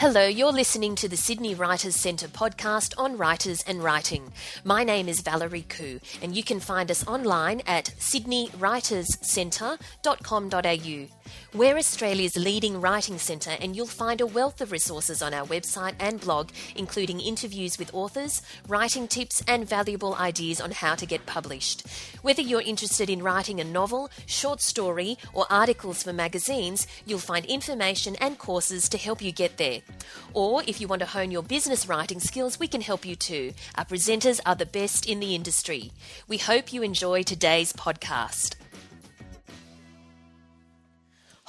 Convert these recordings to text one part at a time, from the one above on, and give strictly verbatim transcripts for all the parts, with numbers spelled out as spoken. Hello, you're listening to the Sydney Writers' Centre podcast on writers and writing. My name is Valerie Koo, and you can find us online at sydney writers centre dot com dot a u. We're Australia's leading writing centre, and you'll find a wealth of resources on our website and blog, including interviews with authors, writing tips, and valuable ideas on how to get published. Whether you're interested in writing a novel, short story, or articles for magazines, you'll find information and courses to help you get there. Or if you want to hone your business writing skills, we can help you too. Our presenters are the best in the industry. We hope you enjoy today's podcast.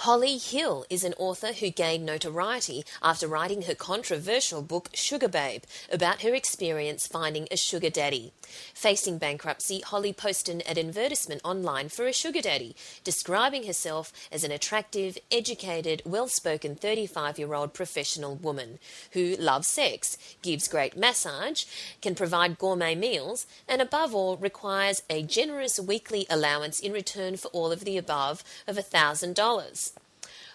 Holly Hill is an author who gained notoriety after writing her controversial book Sugar Babe about her experience finding a sugar daddy. Facing bankruptcy, Holly posted an advertisement online for a sugar daddy, describing herself as an attractive, educated, well-spoken thirty-five-year-old professional woman who loves sex, gives great massage, can provide gourmet meals, and above all requires a generous weekly allowance in return for all of the above of one thousand dollars.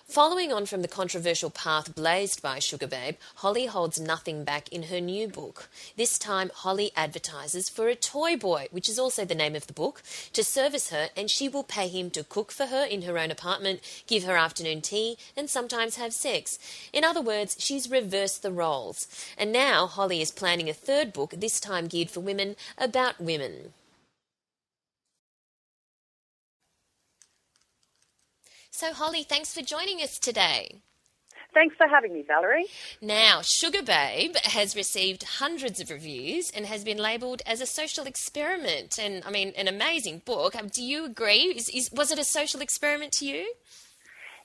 Following on from the controversial path blazed by Sugar Babe, Holly holds nothing back in her new book. This time, Holly advertises for a toy boy, which is also the name of the book, to service her, and she will pay him to cook for her in her own apartment, give her afternoon tea, and sometimes have sex. In other words, she's reversed the roles. And now Holly is planning a third book, this time geared for women, about women. So, Holly, thanks for joining us today. Thanks for having me, Valerie. Now, Sugar Babe has received hundreds of reviews and has been labelled as a social experiment and, I mean, an amazing book. Do you agree? Is, is, was it a social experiment to you?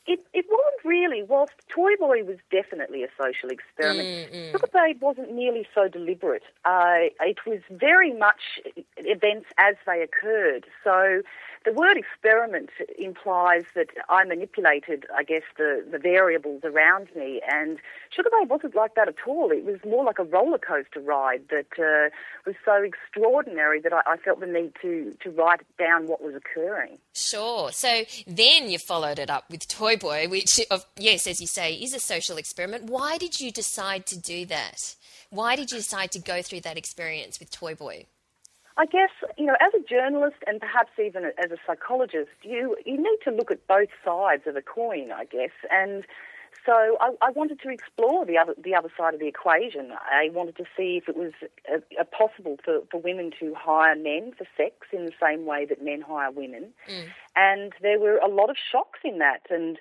It, it wasn't really. Whilst Toy Boy was definitely a social experiment, mm-hmm. Sugar Babe wasn't nearly so deliberate. Uh, it was very much events as they occurred. So the word experiment implies that I manipulated, I guess, the, the variables around me, and Sugar Babe wasn't like that at all. It was more like a roller coaster ride that uh, was so extraordinary that I, I felt the need to, to write down what was occurring. Sure. So then you followed it up with Toy Boy, which, of, yes, as you say, is a social experiment. Why did you decide to do that? Why did you decide to go through that experience with Toy Boy? I guess, you know, as a journalist and perhaps even as a psychologist, you, you need to look at both sides of a coin, I guess. And so I, I wanted to explore the other the other side of the equation. I wanted to see if it was a, a possible for, for women to hire men for sex in the same way that men hire women. Mm. And there were a lot of shocks in that. And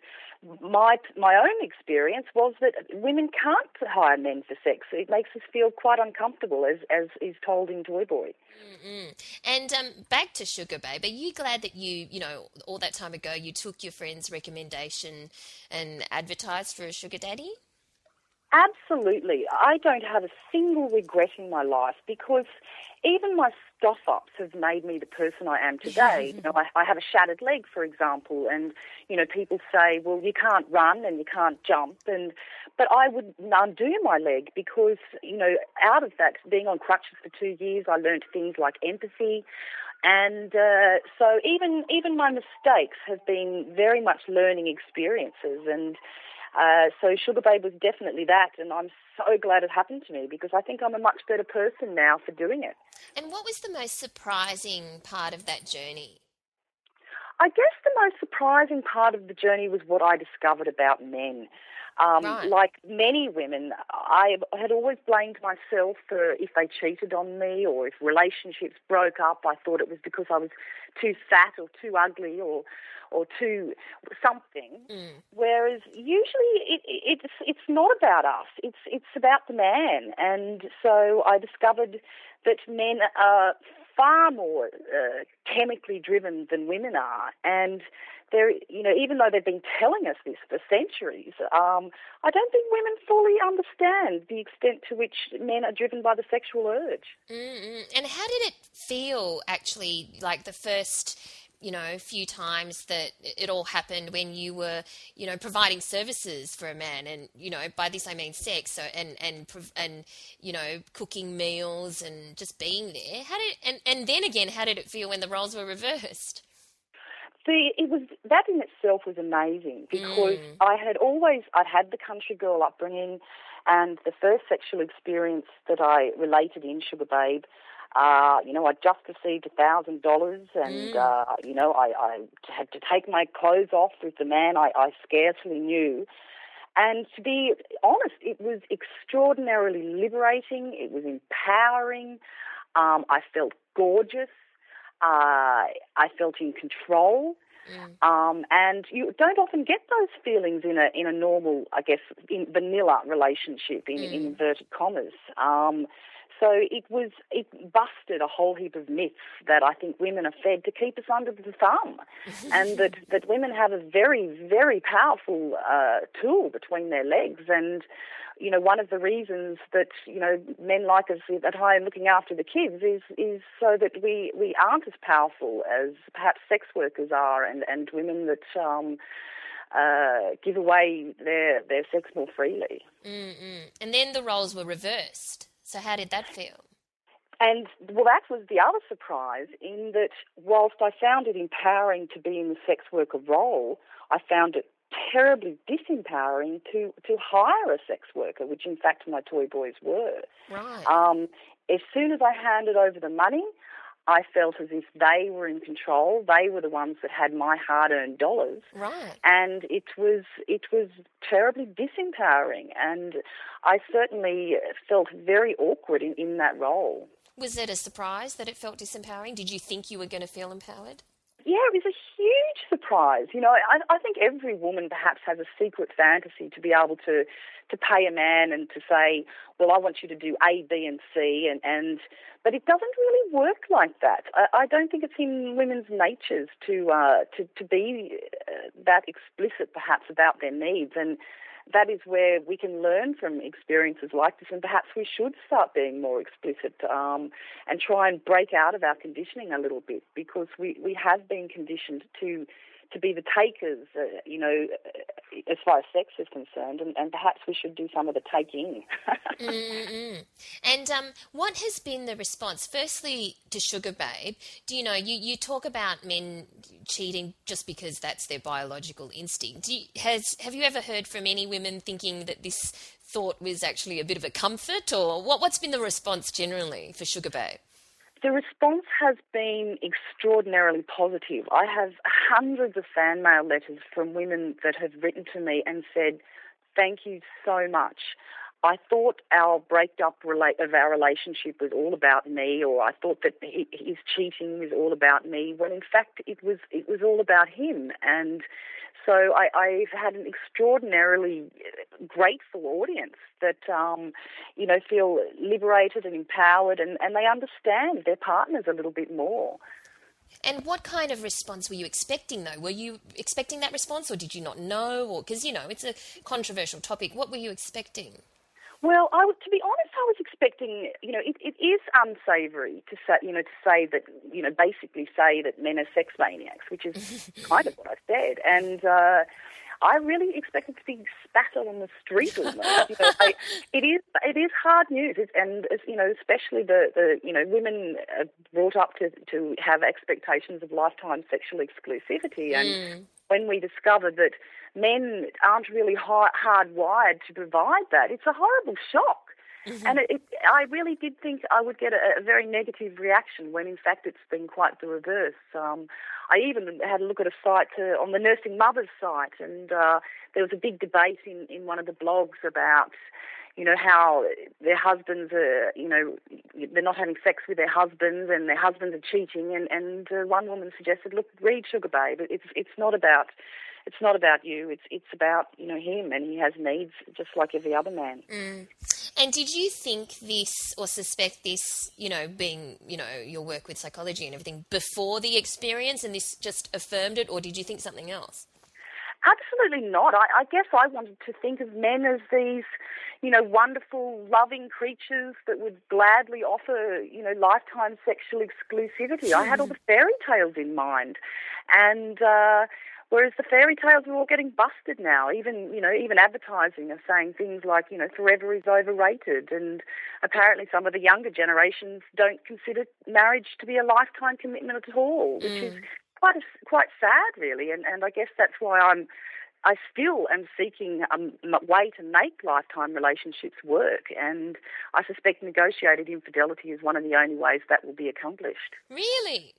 my my own experience was that women can't hire men for sex. It makes us feel quite uncomfortable, as, as is told in Toy Boy. Mm-hmm. And um, back to Sugar Babe, are you glad that you, you know, all that time ago you took your friend's recommendation and advertised for a sugar daddy? Absolutely. I don't have a single regret in my life because even my stuff-ups have made me the person I am today. You know, I, I have a shattered leg, for example, and, you know, people say, well, you can't run and you can't jump. And but I would undo my leg because, you know, out of that, being on crutches for two years, I learnt things like empathy. And uh, so even even my mistakes have been very much learning experiences, and Uh, so Sugar Babe was definitely that, and I'm so glad it happened to me because I think I'm a much better person now for doing it. And what was the most surprising part of that journey? I guess the most surprising part of the journey was what I discovered about men. Um, right. Like many women, I had always blamed myself for if they cheated on me or if relationships broke up. I thought it was because I was too fat or too ugly or or too something. Mm. Whereas usually it, it, it's it's not about us. It's it's about the man. And so I discovered that men are far more uh, chemically driven than women are, and they're, you know, even though they've been telling us this for centuries, um, I don't think women fully understand the extent to which men are driven by the sexual urge. Mm-mm. And how did it feel, actually, like the first, you know, few times that it all happened when you were, you know, providing services for a man? And, you know, by this I mean sex, so and, and, and you know, cooking meals and just being there. How did, and, and then again, how did it feel when the roles were reversed? See, it was that in itself was amazing because mm. I had always I'd had the country girl upbringing, and the first sexual experience that I related in Sugar Babe, uh, you know, I just received a thousand dollars, and mm. uh, you know, I, I had to take my clothes off with the man I, I scarcely knew. And to be honest, it was extraordinarily liberating. It was empowering. Um, I felt gorgeous. Uh, I felt in control, mm. um, and you don't often get those feelings in a in a normal, I guess, in vanilla relationship in, mm. in inverted commas. Um, so it was it busted a whole heap of myths that I think women are fed to keep us under the thumb, and that, that women have a very very powerful uh, tool between their legs, and you know one of the reasons that you know men like us at home looking after the kids is is so that we, we aren't as powerful as perhaps sex workers are, and, and women that um, uh, give away their their sex more freely. Mm-mm. And then the roles were reversed. So how did that feel? And, well, that was the other surprise in that whilst I found it empowering to be in the sex worker role, I found it terribly disempowering to, to hire a sex worker, which, in fact, my Toy Boys were. Right. Um, as soon as I handed over the money, I felt as if they were in control. They were the ones that had my hard-earned dollars. Right. And it was it was terribly disempowering, and I certainly felt very awkward in, in that role. Was it a surprise that it felt disempowering? Did you think you were going to feel empowered? Yeah, it was a huge surprise. You know, I, I think every woman perhaps has a secret fantasy to be able to, to pay a man and to say, well, I want you to do A, B and C, and, and but it doesn't really work like that. I, I don't think it's in women's natures to uh, to, to be uh, that explicit perhaps about their needs, and that is where we can learn from experiences like this, and perhaps we should start being more explicit um, and try and break out of our conditioning a little bit, because we, we have been conditioned to to be the takers, uh, you know, as far as sex is concerned, and, and perhaps we should do some of the taking. mm-hmm. And um, what has been the response, firstly, to Sugar Babe? Do you know, you, you talk about men cheating just because that's their biological instinct. Do you, has Have you ever heard from any women thinking that this thought was actually a bit of a comfort, or what, what's been the response generally for Sugar Babe? The response has been extraordinarily positive. I have hundreds of fan mail letters from women that have written to me and said, thank you so much. I thought our breakup of our relationship was all about me, or I thought that his cheating was all about me, when in fact it was it was all about him. And so I, I've had an extraordinarily grateful audience that, um, you know, feel liberated and empowered, and, and they understand their partners a little bit more. And what kind of response were you expecting, though? Were you expecting that response, or did you not know? Or because, you know, it's a controversial topic. What were you expecting? Well, I, to be honest, I was expecting, you know, it, it is unsavoury to say, you know, to say that, you know, basically say that men are sex maniacs, which is kind of what I said. And uh, I really expected to be spat on the street almost. You know, I, it is it is hard news, it, and, you know, especially the, the, you know, women are brought up to, to have expectations of lifetime sexual exclusivity, and mm. when we discover that men aren't really hard, hardwired to provide that, it's a horrible shock. Mm-hmm. And it, it, I really did think I would get a, a very negative reaction when, in fact, it's been quite the reverse. Um, I even had a look at a site to, on the nursing mother's site, and uh, there was a big debate in, in one of the blogs about, you know, how their husbands are, you know, they're not having sex with their husbands and their husbands are cheating. And, and uh, one woman suggested, look, read Sugar Babe. It's it's not about it's not about you. It's it's about, you know, him, and he has needs just like every other man. Mm. And did you think this or suspect this, you know, being, you know, your work with psychology and everything before the experience, and this just affirmed it, or did you think something else? Absolutely not. I, I guess I wanted to think of men as these, you know, wonderful, loving creatures that would gladly offer, you know, lifetime sexual exclusivity. I had all the fairy tales in mind, and uh, whereas the fairy tales are all getting busted now. Even, you know, even advertising are saying things like, you know, forever is overrated, and apparently some of the younger generations don't consider marriage to be a lifetime commitment at all, which mm. is quite a, quite sad, really, and, and I guess that's why I'm I still am seeking a way to make lifetime relationships work, and I suspect negotiated infidelity is one of the only ways that will be accomplished. Really?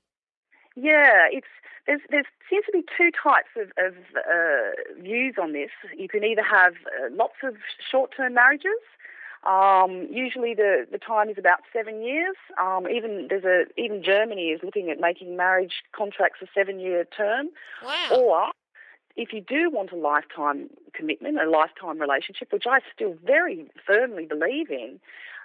Yeah, it's there's there seems to be two types of, of uh, views on this. You can either have uh, lots of short-term marriages. Um, usually the, the time is about seven years. Um, even there's a even Germany is looking at making marriage contracts a seven-year term. Wow. Or if you do want a lifetime commitment, a lifetime relationship, which I still very firmly believe in,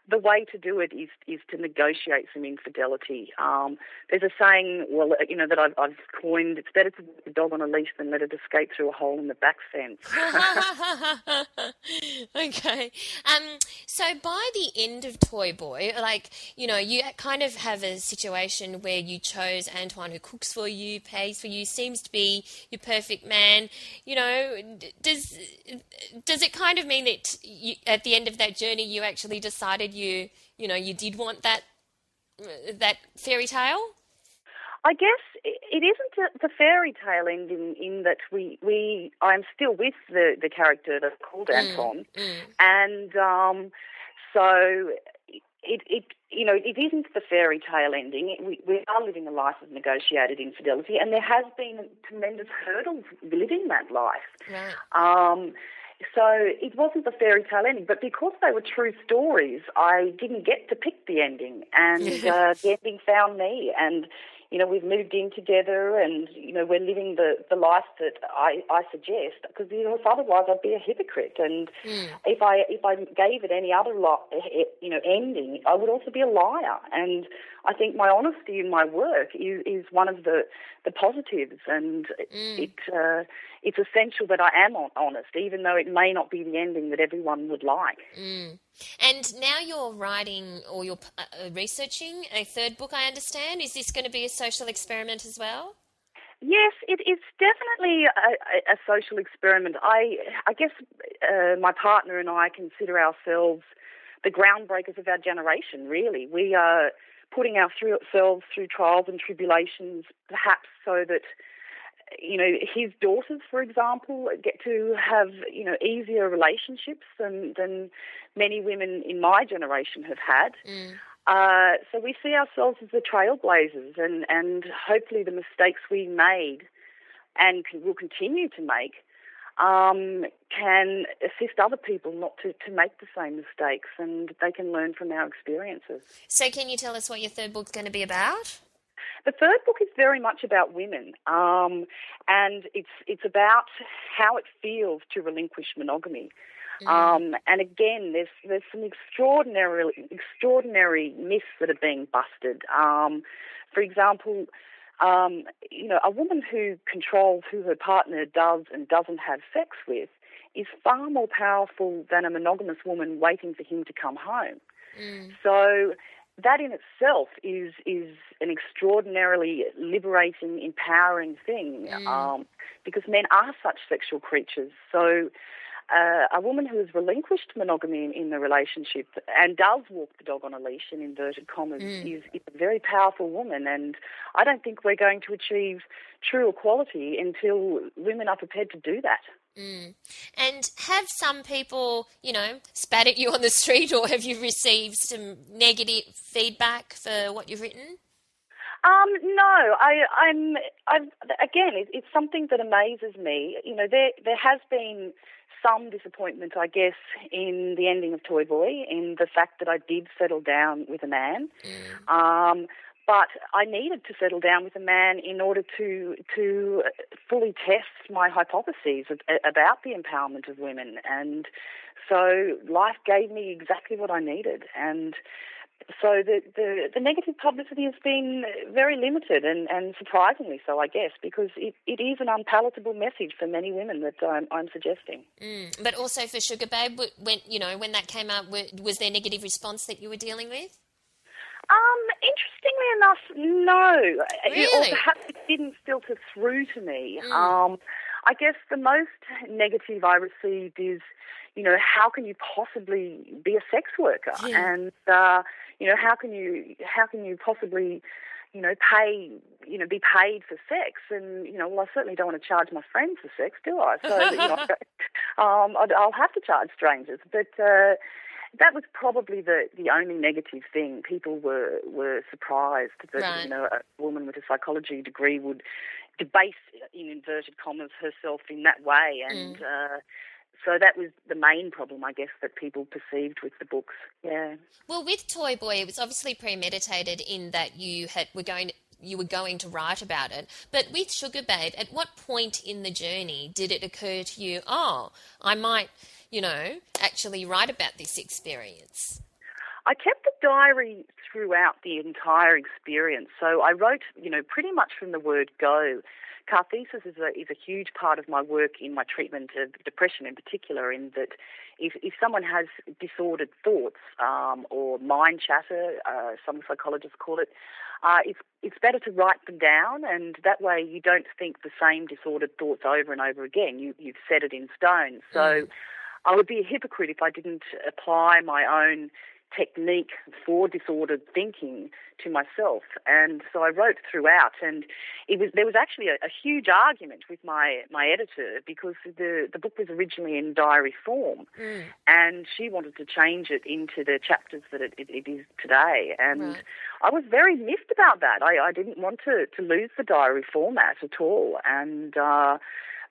the way to do it is is to negotiate some infidelity. Um, there's a saying, well, you know, that I've, I've coined, it's better to put the dog on a leash than let it escape through a hole in the back fence. Okay. Um, so by the end of Toy Boy, like, you know, you kind of have a situation where you chose Antoine, who cooks for you, pays for you, seems to be your perfect man. You know, does, does it kind of mean that you, at the end of that journey you actually decided You, you know, you did want that that fairy tale? I guess it isn't the fairy tale ending in that we, we I'm still with the, the character that's called mm, Anton, mm. and um, so it, it you know it isn't the fairy tale ending. We, we are living a life of negotiated infidelity, and there has been tremendous hurdles living that life. Right. Um, So it wasn't the fairy tale ending, but because they were true stories, I didn't get to pick the ending, and uh, the ending found me. And you know, we've moved in together, and you know, we're living the, the life that I, I suggest, because you know, if otherwise I'd be a hypocrite. And mm. if I if I gave it any other li- you know ending, I would also be a liar. And I think my honesty in my work is, is one of the, the positives, and mm. it uh, it's essential that I am honest, even though it may not be the ending that everyone would like. Mm. And now you're writing or you're uh, researching a third book, I understand. Is this going to be a social experiment as well? Yes, it, it's definitely a, a social experiment. I, I guess uh, my partner and I consider ourselves the groundbreakers of our generation, really. We are putting ourselves through trials and tribulations, perhaps so that, you know, his daughters, for example, get to have, you know, easier relationships than, than many women in my generation have had. Mm. Uh, so we see ourselves as the trailblazers, and, and hopefully the mistakes we made and can, will continue to make um, can assist other people not to, to make the same mistakes, and they can learn from our experiences. So can you tell us what your third book's going to be about? The third book is very much about women, um, and it's it's about how it feels to relinquish monogamy. Mm. Um, and again, there's there's some extraordinary extraordinary myths that are being busted. Um, for example, um, you know, a woman who controls who her partner does and doesn't have sex with is far more powerful than a monogamous woman waiting for him to come home. Mm. So that in itself is is an extraordinarily liberating, empowering thing, mm. um, because men are such sexual creatures. So uh, a woman who has relinquished monogamy in, in the relationship and does walk the dog on a leash, in inverted commas, mm. is, is a very powerful woman. And I don't think we're going to achieve true equality until women are prepared to do that. Mm. And have some people, you know, spat at you on the street, or have you received some negative feedback for what you've written? Um, no, I, I'm. I've, again, it, it's something that amazes me. You know, there there has been some disappointment, I guess, in the ending of Toy Boy, in the fact that I did settle down with a man. Mm. Um, But I needed to settle down with a man in order to to fully test my hypotheses about the empowerment of women. And so life gave me exactly what I needed. And so the, the, the negative publicity has been very limited, and, and surprisingly so, I guess, because it, it is an unpalatable message for many women that I'm, I'm suggesting. Mm. But also for Sugar Babe, when, you know, when that came out, was there negative response that you were dealing with? Um, interestingly enough, no. Really? Or perhaps it didn't filter through to me. Mm. Um, I guess the most negative I received is, you know, how can you possibly be a sex worker? Yeah. And, uh, you know, how can you, how can you possibly you know, pay, you know, be paid for sex. And, you know, well, I certainly don't want to charge my friends for sex, do I? So, that, you know, um, I'd, I'll have to charge strangers. But uh, that was probably the, the only negative thing. People were, were surprised that, right. you know, a woman with a psychology degree would debase, in inverted commas, herself in that way. And, mm. uh So that was the main problem, I guess, that people perceived with the books, yeah. Well, with Toy Boy, it was obviously premeditated in that you had were going you were going to write about it. But with Sugar Babe, at what point in the journey did it occur to you, oh, I might, you know, actually write about this experience? I kept a diary throughout the entire experience. So I wrote, you know, pretty much from the word go. Catharsis is a, is a huge part of my work in my treatment of depression in particular, in that if, if someone has disordered thoughts um, or mind chatter, uh, some psychologists call it, uh, it's it's better to write them down, and that way you don't think the same disordered thoughts over and over again. You, you've set it in stone. So mm. I would be a hypocrite if I didn't apply my own technique for disordered thinking to myself, and so I wrote throughout. And it was there was actually a, a huge argument with my, my editor, because the the book was originally in diary form, mm. and she wanted to change it into the chapters that it, it, it is today. And right. I was very miffed about that. I, I didn't want to, to lose the diary format at all, and uh,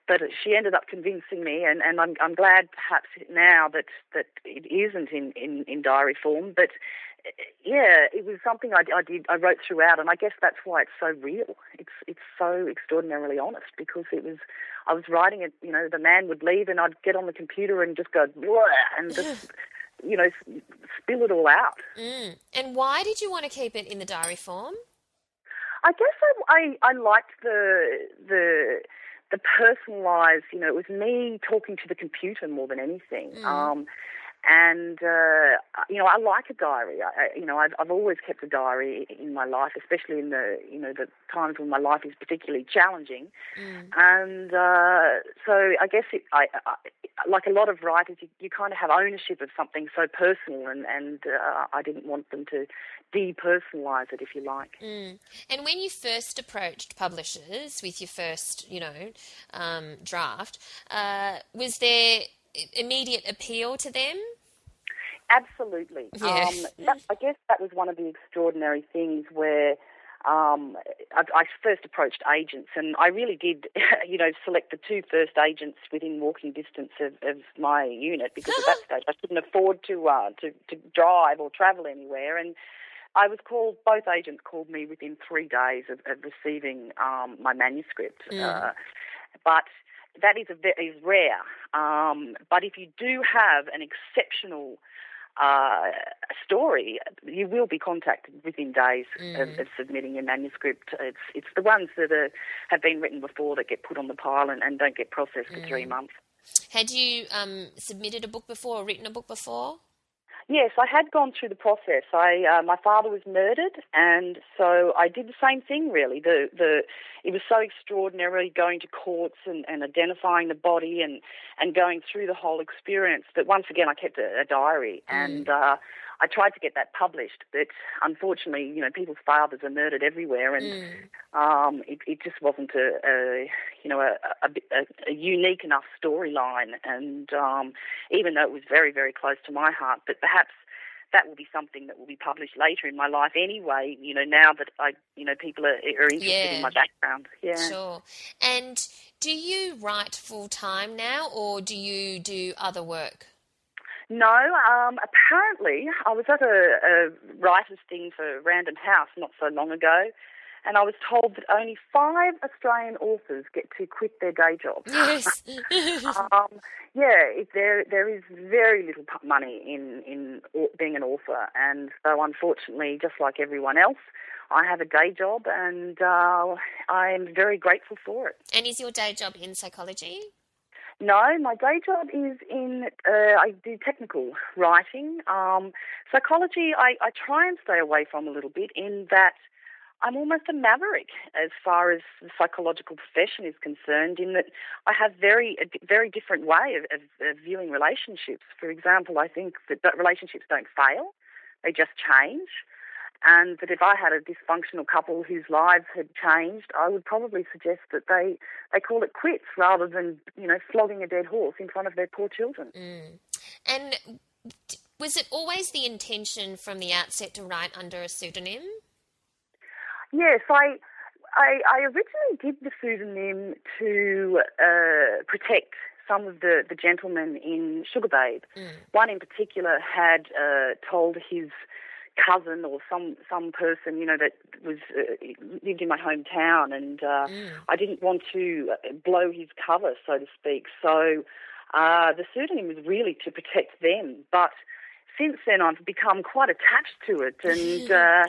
but she ended up convincing me, and, and I'm, I'm glad perhaps now that, that it isn't in, in, in diary form. But, yeah, it was something I, I did. I wrote throughout, and I guess that's why it's so real. It's it's so extraordinarily honest, because it was I was writing it, you know, the man would leave and I'd get on the computer and just go, blah, and just, you know, spill it all out. Mm. And why did you want to keep it in the diary form? I guess I, I, I liked the the... the personalised, you know, it was me talking to the computer more than anything. Mm. Um, and, uh, you know, I like a diary. I, you know, I've, I've always kept a diary in my life, especially in the, you know, the times when my life is particularly challenging. Mm. And uh, so I guess, it, I, I, like a lot of writers, you, you kind of have ownership of something so personal, and, and uh, I didn't want them to depersonalise it, if you like. Mm. And when you first approached publishers with your first, you know, um, draft, uh, was there immediate appeal to them? Absolutely. Yeah. Um, that, I guess that was one of the extraordinary things where um, I, I first approached agents, and I really did, you know, select the two first agents within walking distance of, of my unit, because at that stage I couldn't afford to, uh, to to drive or travel anywhere. And I was called, both agents called me within three days of, of receiving um, my manuscript. Mm. Uh, but that is, a, is rare, um, but if you do have an exceptional uh, story, you will be contacted within days mm. of, of submitting your manuscript. It's it's the ones that are, have been written before that get put on the pile and, and don't get processed mm. for three months. Had you um, submitted a book before or written a book before? Yes, I had gone through the process. I uh, my father was murdered, and so I did the same thing, really. The the it was so extraordinary going to courts and, and identifying the body and, and going through the whole experience. But once again, I kept a, a diary, and uh, I tried to get that published. But unfortunately, you know, people's fathers are murdered everywhere, and mm. um, it, it just wasn't a, a you know a, a, a unique enough storyline. And um, even though it was very very close to my heart, but perhaps that will be something that will be published later in my life anyway, you know, now that I, you know, people are, are interested yeah. in my background. Yeah. Sure. And do you write full-time now, or do you do other work? No, um, apparently I was at a, a writer's thing for Random House not so long ago, and I was told that only five Australian authors get to quit their day jobs. Yes. um, yeah, it, there there is very little money in, in being an author, and so unfortunately, just like everyone else, I have a day job, and uh, I am very grateful for it. And is your day job in psychology? No, my day job is in, uh, I do technical writing. Um, psychology I, I try and stay away from a little bit, in that I'm almost a maverick as far as the psychological profession is concerned, in that I have very a very different way of, of, of viewing relationships. For example, I think that relationships don't fail, they just change. and that if I had a dysfunctional couple whose lives had changed, I would probably suggest that they, they call it quits rather than, you know, flogging a dead horse in front of their poor children. Mm. And was it always the intention from the outset to write under a pseudonym? Yes, I... I, I originally did the pseudonym to uh, protect some of the, the gentlemen in Sugar Babe. Mm. One in particular had uh, told his cousin or some, some person, you know, that was uh, lived in my hometown, and uh, mm. I didn't want to blow his cover, so to speak. So uh, the pseudonym was really to protect them. But since then, I've become quite attached to it, and... Uh,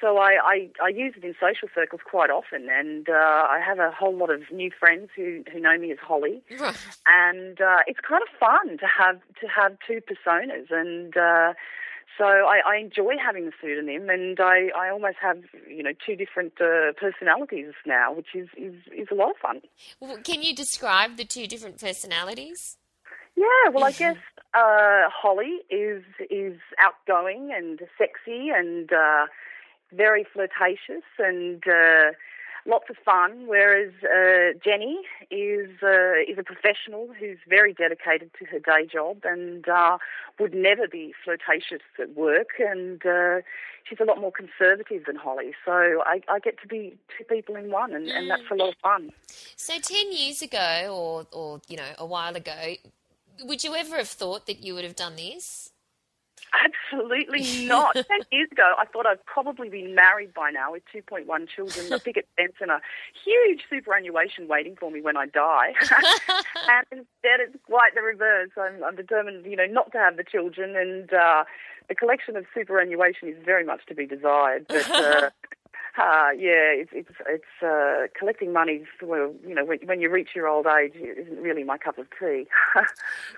So I, I, I use it in social circles quite often, and uh, I have a whole lot of new friends who, who know me as Holly, right. and uh, it's kind of fun to have to have two personas, and uh, so I, I enjoy having the pseudonym, and I, I almost have, you know, two different uh, personalities now, which is, is, is a lot of fun. Well, can you describe the two different personalities? Yeah, well, I guess uh, Holly is is outgoing and sexy and Uh, very flirtatious and uh, lots of fun, whereas uh, Jenny is uh, is a professional who's very dedicated to her day job and uh, would never be flirtatious at work, and uh, she's a lot more conservative than Holly. So I, I get to be two people in one, and, mm. and that's a lot of fun. So ten years ago or, or, you know, a while ago, would you ever have thought that you would have done this? Absolutely not. Ten years ago, I thought I'd probably be married by now with two point one children, a picket fence and a huge superannuation waiting for me when I die. And instead, it's quite the reverse. I'm, I'm determined, you know, not to have the children, and uh, the collection of superannuation is very much to be desired. But uh, uh, yeah, it's it's, it's uh, collecting money for, you know, when, when you reach your old age isn't really my cup of tea.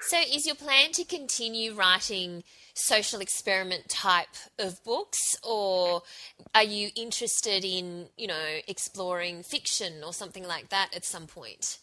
So, is your plan to continue writing social experiment type of books, or are you interested in, you know, exploring fiction or something like that at some point?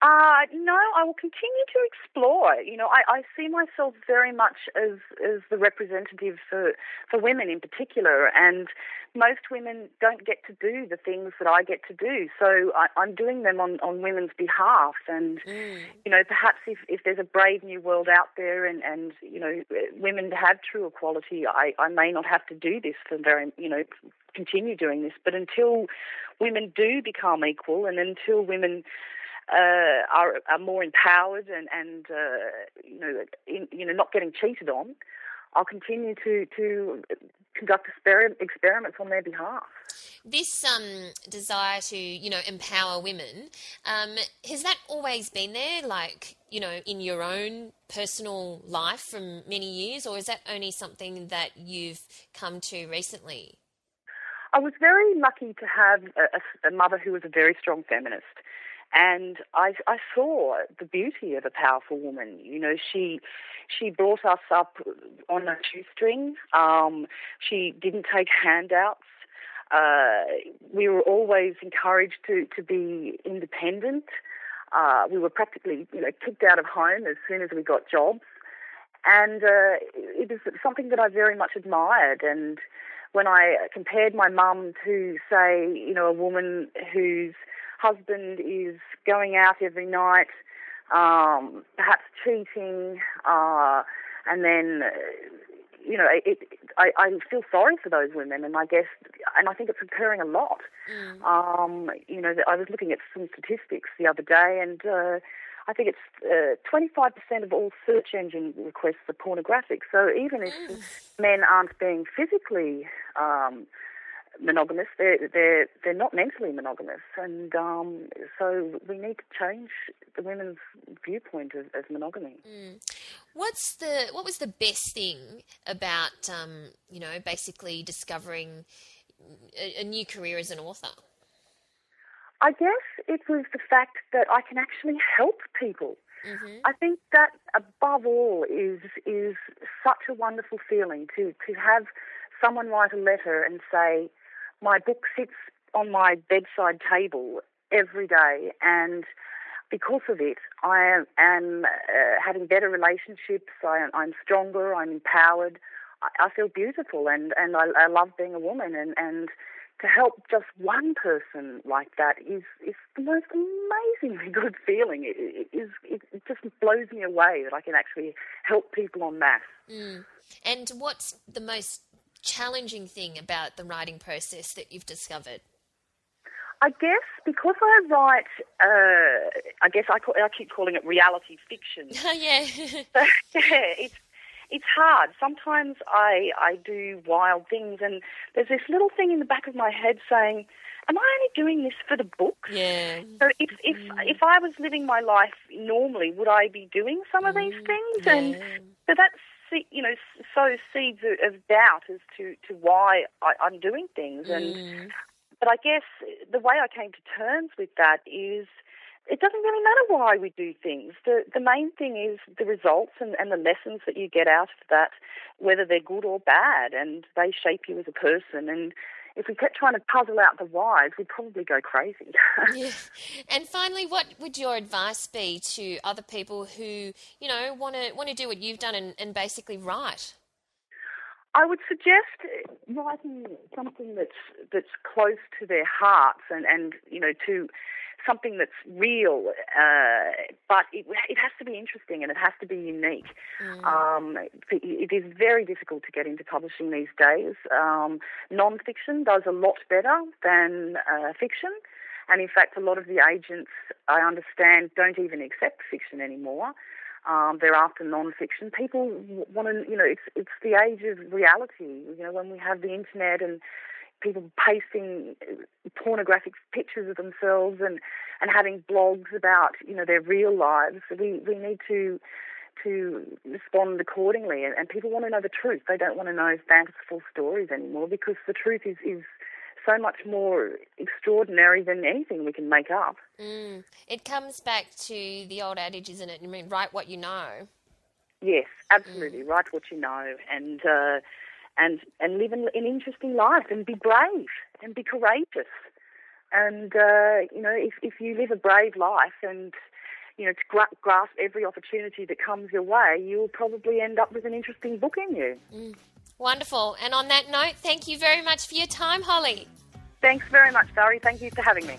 Uh, no, I will continue to explore. You know, I, I see myself very much as, as the representative for, for women in particular, and most women don't get to do the things that I get to do, so I, I'm doing them on, on women's behalf, and, mm. you know, perhaps if, if there's a brave new world out there and, and you know, women have true equality, I, I may not have to do this for very, you know, continue doing this, but until women do become equal and until women... Uh, are, are more empowered and, and uh, you know, in, you know, not getting cheated on, I'll continue to, to conduct exper- experiments on their behalf. This um, desire to, you know, empower women, um, has that always been there, like, you know, in your own personal life from many years, or is that only something that you've come to recently? I was very lucky to have a, a mother who was a very strong feminist. And I, I saw the beauty of a powerful woman. You know, she she brought us up on a shoestring. Um, she didn't take handouts. Uh, we were always encouraged to, to be independent. Uh, we were practically, you know, kicked out of home as soon as we got jobs. And uh, it is something that I very much admired. And when I compared my mum to, say, you know, a woman who's husband is going out every night, um, perhaps cheating, uh, and then, you know, it, it, I, I feel sorry for those women, and I guess, and I think it's occurring a lot. Mm. Um, you know, I was looking at some statistics the other day, and uh, I think it's uh, twenty-five percent of all search engine requests are pornographic, so even if mm. men aren't being physically um monogamous, they're, they're, they're not mentally monogamous, and um, so we need to change the women's viewpoint of, of monogamy. Mm. What's the what was the best thing about um, you know, basically discovering a, a new career as an author? I guess it was the fact that I can actually help people. Mm-hmm. I think that above all is is such a wonderful feeling to to have someone write a letter and say, my book sits on my bedside table every day, and because of it, I am, am uh, having better relationships, I am, I'm stronger, I'm empowered, I feel beautiful and, and I, I love being a woman, and, and to help just one person like that is, is the most amazingly good feeling. It, it, is, it just blows me away that I can actually help people en masse. Mm. And what's the most challenging thing about the writing process that you've discovered? I guess because I write, uh, I guess I, call, I keep calling it reality fiction. yeah. But, yeah, it's It's hard. Sometimes I, I do wild things, and there's this little thing in the back of my head saying, am I only doing this for the book? Yeah. So if if, mm. if I was living my life normally, would I be doing some of these things? Yeah. And so that's, you know, sow seeds of doubt as to, to why I, I'm doing things. Mm. And but I guess the way I came to terms with that is, it doesn't really matter why we do things. The the main thing is the results and, and the lessons that you get out of that, whether they're good or bad, and they shape you as a person. And if we kept trying to puzzle out the whys, we'd probably go crazy. Yeah. And finally, what would your advice be to other people who, you know, want to want to do what you've done and, and basically write? I would suggest writing something that's that's close to their hearts and, and you know, to something that's real, uh, but it, it has to be interesting and it has to be unique. Mm. Um, it, it is very difficult to get into publishing these days. Um, non-fiction does a lot better than uh, fiction, and in fact a lot of the agents, I understand, don't even accept fiction anymore. Um, they're after non-fiction. People want to, you know, it's, it's the age of reality, you know, when we have the internet and people pasting pornographic pictures of themselves and, and having blogs about, you know, their real lives. We we need to to respond accordingly. And, and people want to know the truth. They don't want to know fanciful stories anymore, because the truth is, is so much more extraordinary than anything we can make up. Mm. It comes back to the old adage, isn't it? I mean, write what you know. Yes, absolutely. Mm. Write what you know. And... Uh, And and live an, an interesting life, and be brave and be courageous. And, uh, you know, if, if you live a brave life and, you know, to gra- grasp every opportunity that comes your way, you'll probably end up with an interesting book in you. Mm. Wonderful. And on that note, thank you very much for your time, Holly. Thanks very much, Valerie. Thank you for having me.